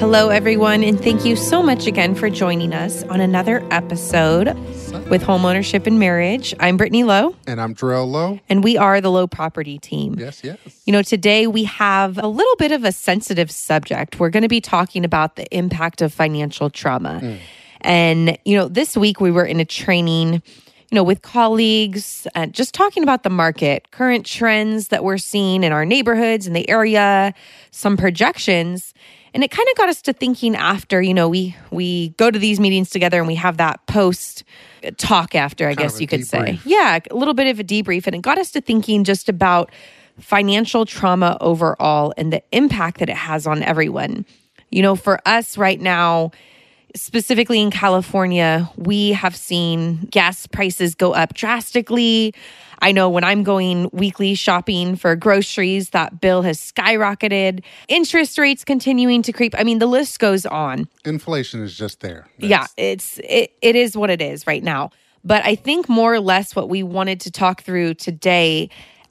Hello, everyone, and thank you so much again for joining us on another episode with Home Ownership and Marriage. I'm Brittany Lowe. And I'm Jarrell Lowe. And we are the Lowe Property Team. Yes, yes. You know, today we have a little bit of a sensitive subject. We're going to be talking about the impact of financial trauma. And, you know, this week we were in a training, you know, with colleagues, just talking about the market, current trends that we're seeing in our neighborhoods, in the area, some projections. And it kind of got us to thinking after, you know, we go to these meetings together and we have that post talk after, I guess you could say. Yeah, a little bit of a debrief. And it got us to thinking just about financial trauma overall and the impact that it has on everyone. You know, for us right now, specifically in California, we have seen gas prices go up drastically. I know when I'm going weekly shopping for groceries, that bill has skyrocketed. Interest rates continuing to creep. I mean, the list goes on. Inflation is just there. It is what it is right now. But I think more or less what we wanted to talk through today,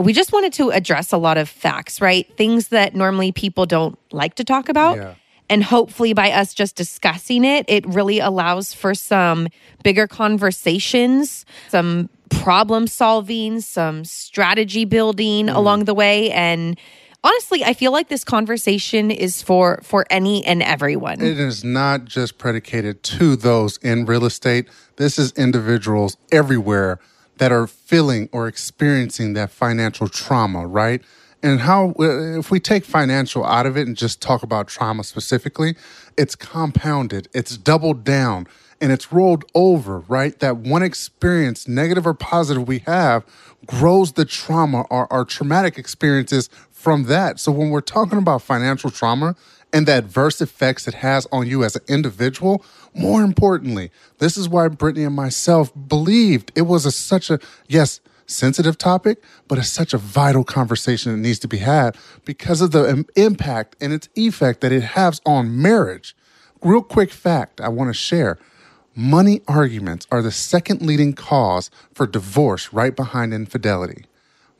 we just wanted to address a lot of facts, right? Things that normally people don't like to talk about. Yeah. And hopefully by us just discussing it, it really allows for some bigger conversations, some problem solving, some strategy building along the way. And honestly, I feel like this conversation is for any and everyone. It is not just predicated to those in real estate. This is individuals everywhere that are feeling or experiencing that financial trauma, right? And how, if we take financial out of it and just talk about trauma specifically, it's compounded, it's doubled down, and it's rolled over, right? That one experience, negative or positive, we have grows the trauma or our traumatic experiences from that. So when we're talking about financial trauma and the adverse effects it has on you as an individual, more importantly, this is why Brittany and myself believed it was such a sensitive topic, but it's such a vital conversation that needs to be had because of the impact and its effect that it has on marriage. Real quick fact I want to share. Money arguments are the second leading cause for divorce, right behind infidelity.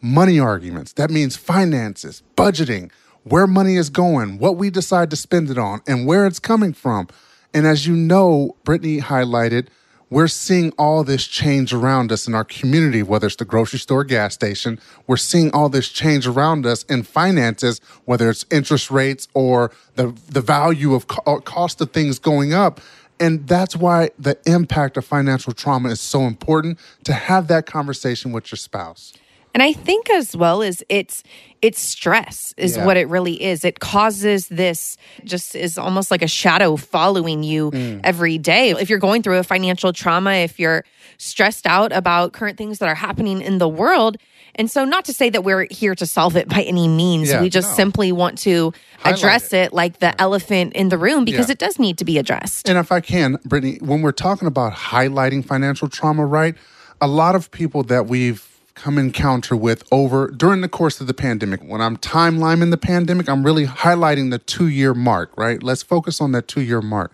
Money arguments, that means finances, budgeting, where money is going, what we decide to spend it on, and where it's coming from. And as you know, Brittany highlighted, we're seeing all this change around us in our community, whether it's the grocery store, gas station. We're seeing all this change around us in finances, whether it's interest rates or the value of cost of things going up. And that's why the impact of financial trauma is so important to have that conversation with your spouse. And I think as well as it's stress is what it really is. It causes this, just is almost like a shadow following you every day. If you're going through a financial trauma, if you're stressed out about current things that are happening in the world. And so not to say that we're here to solve it by any means. Yeah, we just simply want to address it like the elephant in the room because it does need to be addressed. And if I can, Brittany, when we're talking about highlighting financial trauma, right, a lot of people that we've come encounter with over during the course of the pandemic. When I'm timelining the pandemic, I'm really highlighting the 2-year mark, right? Let's focus on that 2-year mark.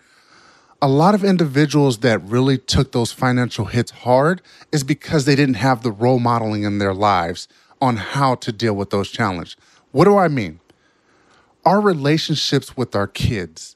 A lot of individuals that really took those financial hits hard is because they didn't have the role modeling in their lives on how to deal with those challenges. What do I mean? Our relationships with our kids.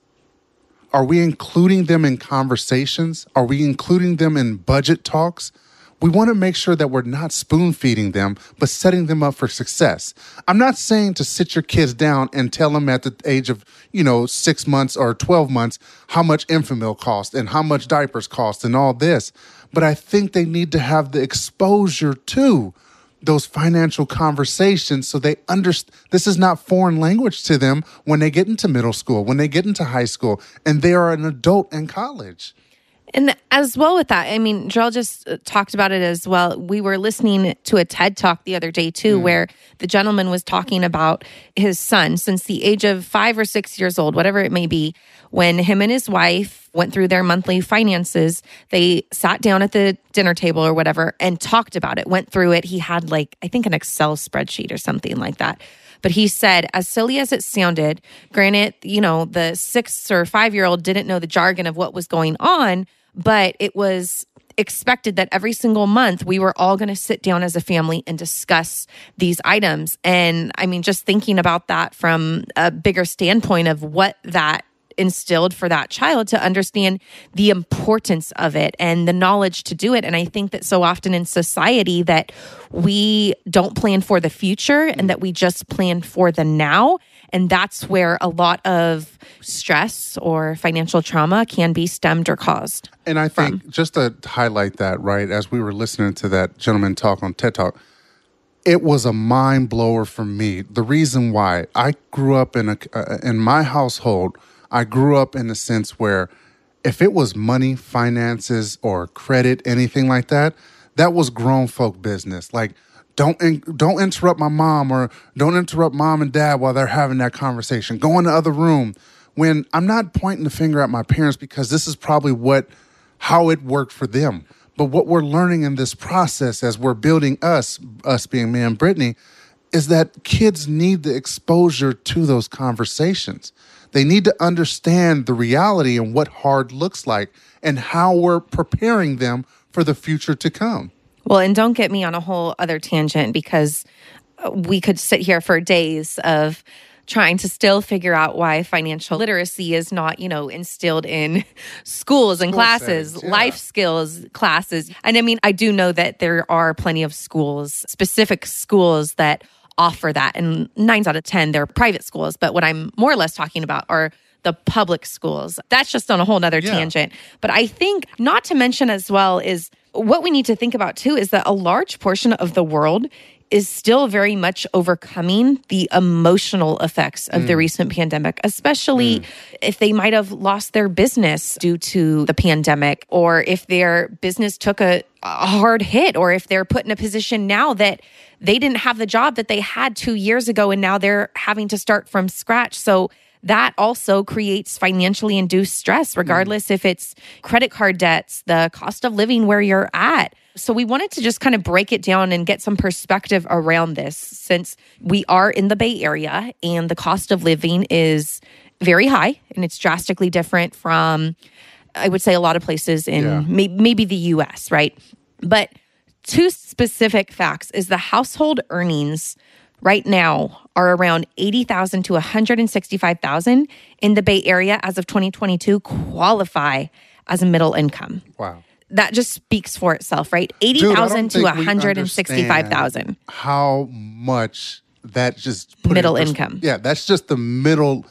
Are we including them in conversations? Are we including them in budget talks? We want to make sure that we're not spoon-feeding them, but setting them up for success. I'm not saying to sit your kids down and tell them at the age of, 6 months or 12 months how much Enfamil costs and how much diapers cost and all this. But I think they need to have the exposure to those financial conversations so they understand this is not foreign language to them when they get into middle school, when they get into high school, and they are an adult in college. And as well with that, I mean, Jarrell just talked about it as well. We were listening to a TED Talk the other day too, where the gentleman was talking about his son since the age of 5 or 6 years old, whatever it may be, when him and his wife went through their monthly finances, they sat down at the dinner table or whatever and talked about it, went through it. He had like, I think an Excel spreadsheet or something like that. But he said, as silly as it sounded, granted, you know, the 6 or 5 year old didn't know the jargon of what was going on, but it was expected that every single month we were all going to sit down as a family and discuss these items. And I mean, just thinking about that from a bigger standpoint of what that instilled for that child to understand the importance of it and the knowledge to do it. And I think that so often in society that we don't plan for the future and that we just plan for the now. And that's where a lot of stress or financial trauma can be stemmed or caused. And I think just to highlight that, right, as we were listening to that gentleman talk on TED Talk, it was a mind blower for me. The reason why I grew up in my household, I grew up in the sense where if it was money, finances, or credit, anything like that, that was grown folk business. Like, don't interrupt my mom or don't interrupt mom and dad while they're having that conversation. Go in the other room. When I'm not pointing the finger at my parents because this is probably how it worked for them. But what we're learning in this process as we're building us being me and Brittany, is that kids need the exposure to those conversations. They need to understand the reality and what hard looks like and how we're preparing them for the future to come. Well, and don't get me on a whole other tangent because we could sit here for days of trying to still figure out why financial literacy is not, you know, instilled in schools and classes, life skills classes. And I mean, I do know that there are plenty of schools, specific schools that offer that. And 9 out of 10, they're private schools. But what I'm more or less talking about are the public schools. That's just on a whole nother tangent. But I think not to mention as well is what we need to think about too is that a large portion of the world is still very much overcoming the emotional effects of the recent pandemic, especially if they might have lost their business due to the pandemic, or if their business took a hard hit, or if they're put in a position now that they didn't have the job that they had 2 years ago, and now they're having to start from scratch. So that also creates financially induced stress, regardless if it's credit card debts, the cost of living where you're at. So we wanted to just kind of break it down and get some perspective around this since we are in the Bay Area and the cost of living is very high and it's drastically different from, I would say, a lot of places in maybe the US, right? But two specific facts is the household earnings right now are around $80,000 to $165,000 in the Bay Area as of 2022 qualify as a middle income. Wow. That just speaks for itself, right? $80,000 to $165,000. How much that just middle income? Yeah, that's just the middle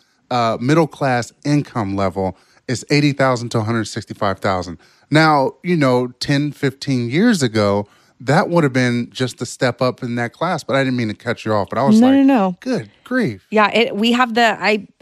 class income level is $80,000 to $165,000. Now, you know, 10, 15 years ago, that would have been just a step up in that class, but I didn't mean to cut you off. But I was good grief. Yeah, we have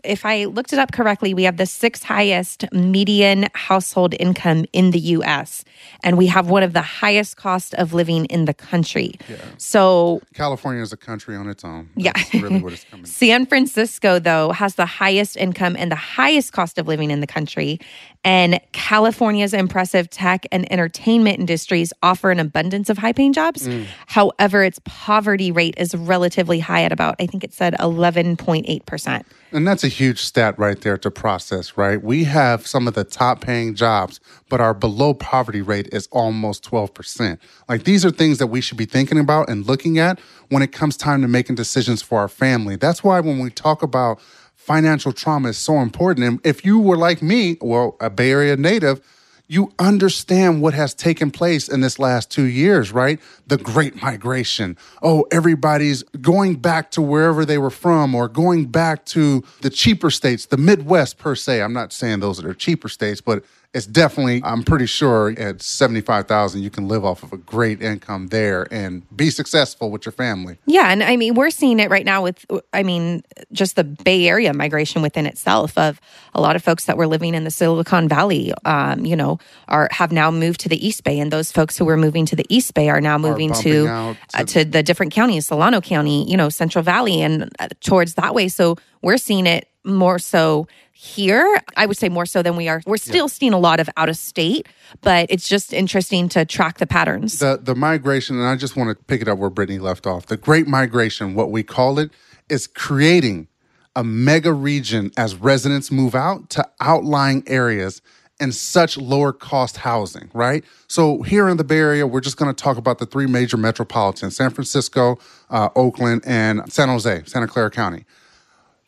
if I looked it up correctly, we have the 6th highest median household income in the U.S., and we have one of the highest cost of living in the country. Yeah. So California is a country on its own. That's really what it's coming. San Francisco, though, has the highest income and the highest cost of living in the country. And California's impressive tech and entertainment industries offer an abundance of high-paying jobs. However, its poverty rate is relatively high at about, I think it said 11.8%. And that's a huge stat right there to process, right? We have some of the top-paying jobs, but our below poverty rate is almost 12%. Like, these are things that we should be thinking about and looking at when it comes time to making decisions for our family. That's why when we talk about financial trauma is so important. And if you were like me, well, a Bay Area native, you understand what has taken place in this last 2 years, right? The Great Migration. Oh, everybody's going back to wherever they were from or going back to the cheaper states, the Midwest per se. I'm not saying those are cheaper states, but it's definitely, I'm pretty sure at $75,000, you can live off of a great income there and be successful with your family. Yeah. And I mean, we're seeing it right now with, I mean, just the Bay Area migration within itself of a lot of folks that were living in the Silicon Valley, you know, have now moved to the East Bay. And those folks who were moving to the East Bay are now moving to the different counties, Solano County, you know, Central Valley and towards that way. So we're seeing it more so here, I would say more so than we are. We're still seeing a lot of out of state, but it's just interesting to track the patterns. The migration, and I just want to pick it up where Brittany left off. The Great Migration, what we call it, is creating a mega region as residents move out to outlying areas and such lower cost housing, right? So here in the Bay Area, we're just going to talk about the three major metropolitan, San Francisco, Oakland, and San Jose, Santa Clara County.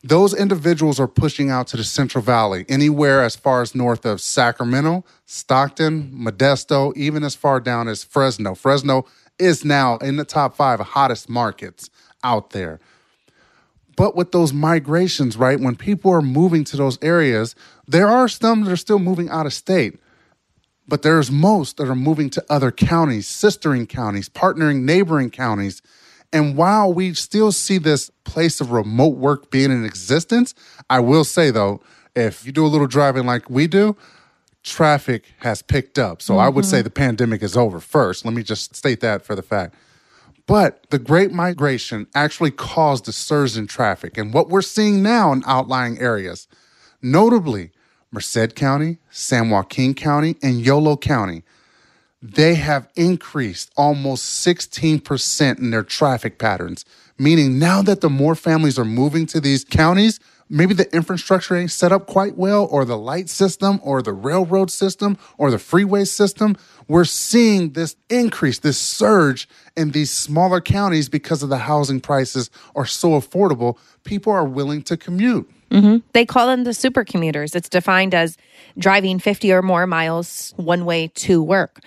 Those individuals are pushing out to the Central Valley, anywhere as far as north of Sacramento, Stockton, Modesto, even as far down as Fresno. Fresno is now in the top 5 hottest markets out there. But with those migrations, right, when people are moving to those areas, there are some that are still moving out of state. But there's most that are moving to other counties, sistering counties, partnering neighboring counties. And while we still see this place of remote work being in existence, I will say, though, if you do a little driving like we do, traffic has picked up. So I would say the pandemic is over first. Let me just state that for the fact. But the Great Migration actually caused a surge in traffic. And what we're seeing now in outlying areas, notably Merced County, San Joaquin County, and Yolo County, they have increased almost 16% in their traffic patterns, meaning now that the more families are moving to these counties, maybe the infrastructure ain't set up quite well, or the light system, or the railroad system, or the freeway system. We're seeing this increase, this surge in these smaller counties because of the housing prices are so affordable. People are willing to commute. Mm-hmm. They call them the super commuters. It's defined as driving 50 or more miles one way to work.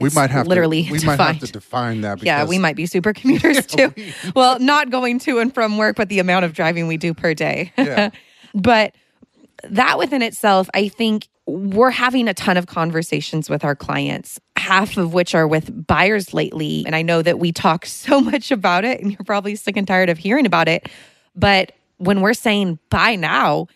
We might have to define that. Because, yeah, we might be super commuters too. Well, not going to and from work, but the amount of driving we do per day. Yeah. But that within itself, I think we're having a ton of conversations with our clients, half of which are with buyers lately. And I know that we talk so much about it and you're probably sick and tired of hearing about it. But when we're saying buy now,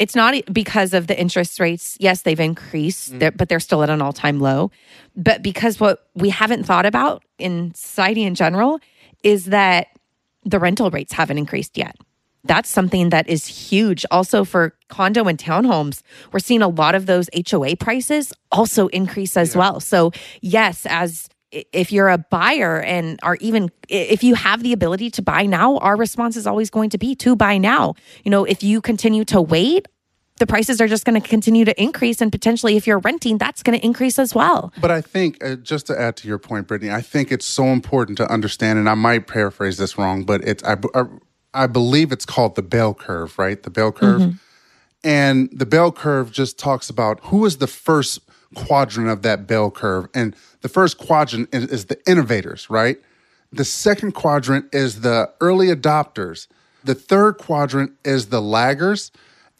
it's not because of the interest rates. Yes, they've increased, but they're still at an all-time low. But because what we haven't thought about in society in general is that the rental rates haven't increased yet. That's something that is huge. Also for condo and townhomes, we're seeing a lot of those HOA prices also increase as well. So yes, if you're a buyer and are even, if you have the ability to buy now, our response is always going to be to buy now. You know, if you continue to wait, the prices are just going to continue to increase. And potentially if you're renting, that's going to increase as well. But I think, just to add to your point, Brittany, I think it's so important to understand, and I might paraphrase this wrong, but I believe it's called the bell curve, right? The bell curve. Mm-hmm. And the bell curve just talks about who is the first quadrant of that bell curve. And the first quadrant is the innovators, right? The second quadrant is the early adopters. The third quadrant is the laggers.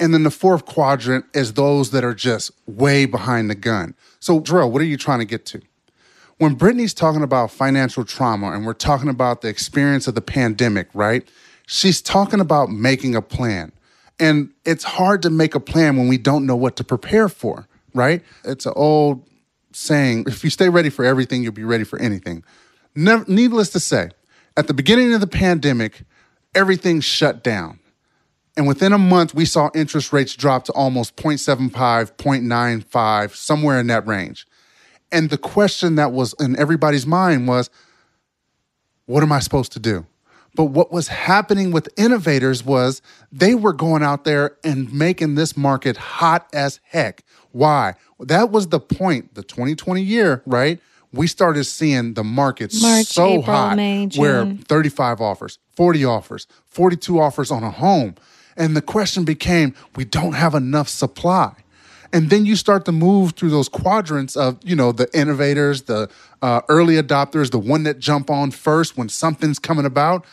And then the fourth quadrant is those that are just way behind the gun. So, Jarrell, what are you trying to get to? When Brittany's talking about financial trauma and we're talking about the experience of the pandemic, right? She's talking about making a plan. And it's hard to make a plan when we don't know what to prepare for, right? It's an old saying, if you stay ready for everything, you'll be ready for anything. Needless to say, at the beginning of the pandemic, everything shut down. And within a month, we saw interest rates drop to almost 0.75, 0.95, somewhere in that range. And the question that was in everybody's mind was, what am I supposed to do? But what was happening with innovators was they were going out there and making this market hot as heck. Why? That was the point, the 2020 year, right? We started seeing the market March, April, May, June. Where 35 offers, 40 offers, 42 offers on a home. And the question became, we don't have enough supply. And then you start to move through those quadrants of, you know, the innovators, the early adopters, the one that jump on first when something's coming about.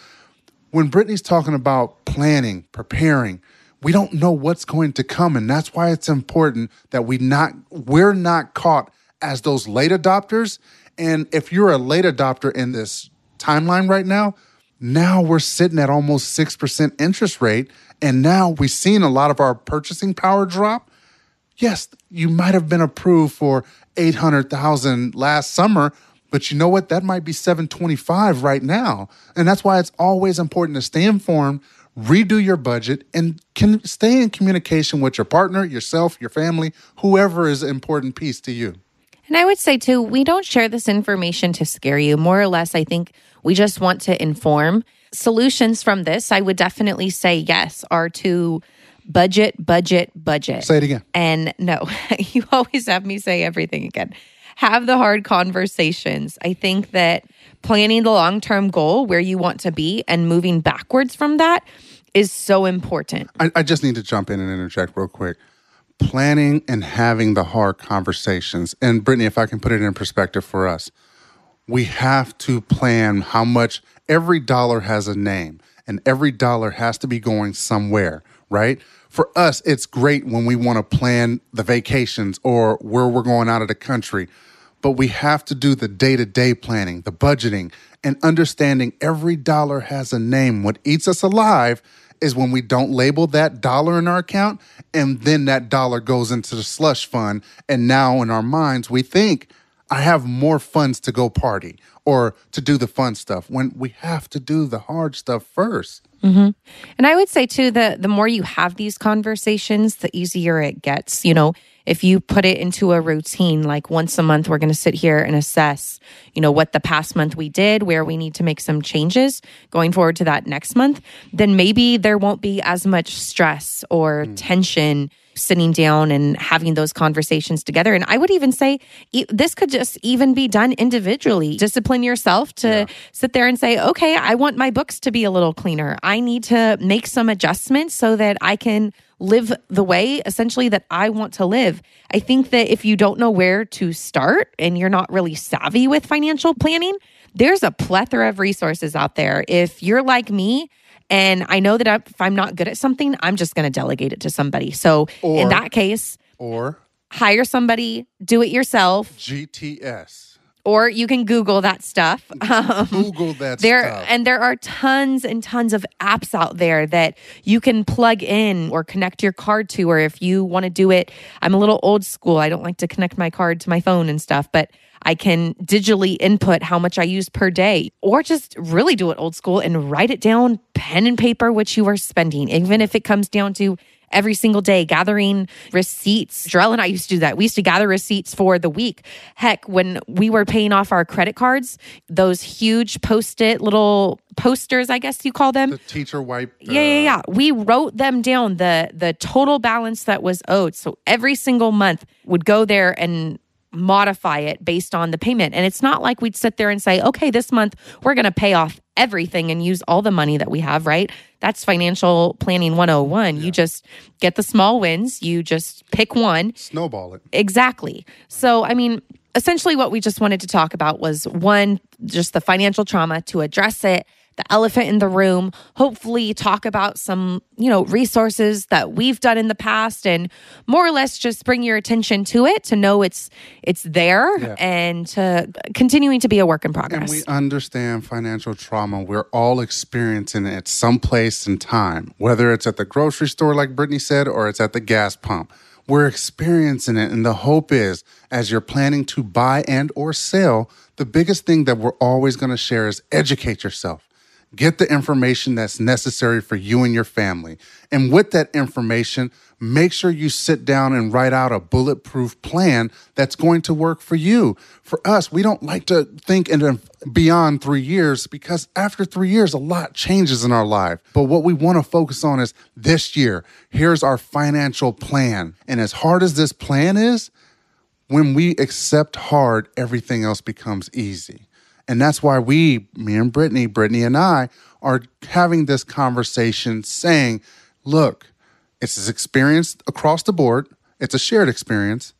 When Brittany's talking about planning, preparing, We don't know what's going to come, and that's why it's important that we're not caught as those late adopters. And if you're a late adopter in this timeline right now, now we're sitting at almost 6% interest rate, and now we've seen a lot of our purchasing power drop. Yes, you might have been approved for $800,000 last summer, but you know what? That might be $725,000 right now. And that's why it's always important to stay informed, redo your budget, and can stay in communication with your partner, yourself, your family, whoever is an important piece to you. And I would say, too, we don't share this information to scare you. More or less, I think we just want to inform. Solutions from this, I would definitely say yes, are to budget. Say it again. And no, you always have me say everything again. Have the hard conversations. I think that planning the long-term goal where you want to be and moving backwards from that is so important. I just need to jump in and interject real quick. Planning and having the hard conversations. And Brittany, if I can put it in perspective for us, we have to plan how much every dollar has a name and every dollar has to be going somewhere, right? For us, it's great when we want to plan the vacations or where we're going out of the country, but we have to do the day-to-day planning, the budgeting, and understanding every dollar has a name. What eats us alive is when we don't label that dollar in our account, and then that dollar goes into the slush fund. And now in our minds, we think, I have more funds to go party or to do the fun stuff, when we have to do the hard stuff first. Mm-hmm. And I would say, too, the more you have these conversations, the easier it gets. You know, if you put it into a routine, like once a month, we're going to sit here and assess, you know, what the past month we did, where we need to make some changes going forward to that next month, then maybe there won't be as much stress or tension sitting down and having those conversations together. And I would even say this could just even be done individually. Discipline yourself to sit there and say, okay, I want my books to be a little cleaner. I need to make some adjustments so that I can live the way essentially that I want to live. I think that if you don't know where to start and you're not really savvy with financial planning, there's a plethora of resources out there. If you're like me, and I know that if I'm not good at something, I'm just going to delegate it to somebody. So in that case, or hire somebody, do it yourself. GTS. Or you can Google that stuff. Google that stuff. And there are tons and tons of apps out there that you can plug in or connect your card to, or if you want to do it. I'm a little old school. I don't like to connect my card to my phone and stuff, but I can digitally input how much I use per day, or just really do it old school and write it down, pen and paper, what you are spending, even if it comes down to every single day, gathering receipts. Jarrell and I used to do that. We used to gather receipts for the week. Heck, when we were paying off our credit cards, those huge post-it little posters, I guess you call them. The teacher wipe. Yeah. We wrote them down, the total balance that was owed. So every single month would go there and modify it based on the payment. And it's not like we'd sit there and say, okay, this month we're going to pay off everything and use all the money that we have, right? That's financial planning 101. Yeah. You just get the small wins. You just pick one. Snowball it. Exactly. So, I mean, essentially what we just wanted to talk about was one, just the financial trauma, to address it, the elephant in the room, hopefully talk about some, you know, resources that we've done in the past, and more or less just bring your attention to it, to know it's there and to continuing to be a work in progress. And we understand financial trauma. We're all experiencing it someplace in time, whether it's at the grocery store, like Brittany said, or it's at the gas pump. We're experiencing it, and the hope is, as you're planning to buy and or sell, the biggest thing that we're always going to share is educate yourself. Get the information that's necessary for you and your family. And with that information, make sure you sit down and write out a bulletproof plan that's going to work for you. For us, we don't like to think beyond 3 years, because after 3 years, a lot changes in our life. But what we want to focus on is this year. Here's our financial plan. And as hard as this plan is, when we accept hard, everything else becomes easy. And that's why me and Brittany and I, are having this conversation saying, look, it's this experience across the board. It's a shared experience,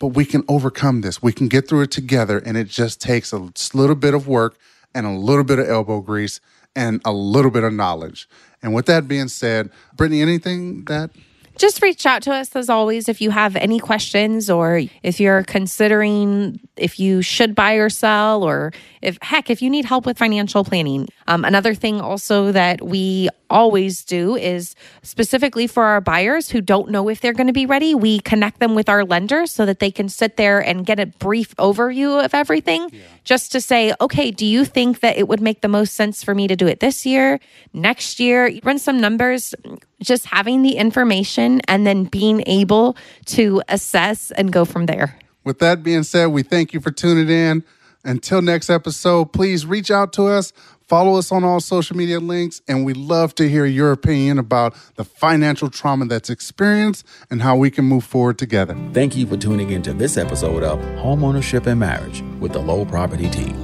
but we can overcome this. We can get through it together, and it just takes a little bit of work and a little bit of elbow grease, and a little bit of knowledge. And with that being said, Brittany, anything that... Just reach out to us as always if you have any questions or if you're considering if you should buy or sell or if you need help with financial planning. Another thing also that we always do is specifically for our buyers who don't know if they're going to be ready, we connect them with our lenders so that they can sit there and get a brief overview of everything just to say, okay, do you think that it would make the most sense for me to do it this year, next year? Run some numbers, just having the information and then being able to assess and go from there. With that being said, we thank you for tuning in. Until next episode, please reach out to us. Follow us on all social media links, and we love to hear your opinion about the financial trauma that's experienced and how we can move forward together. Thank you for tuning in to this episode of Home Ownership and Marriage with the Lowe Property Team.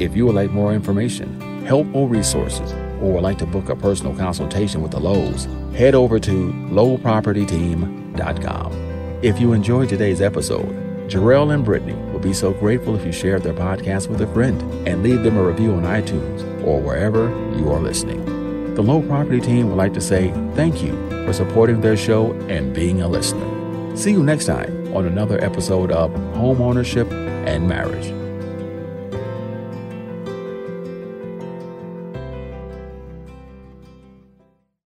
If you would like more information, help or resources, or would like to book a personal consultation with the Lowes, head over to lowepropertyteam.com. If you enjoyed today's episode, Jarrell and Brittany would be so grateful if you shared their podcast with a friend and leave them a review on iTunes or wherever you are listening. The Lowe Property Team would like to say thank you for supporting their show and being a listener. See you next time on another episode of Home Ownership and Marriage.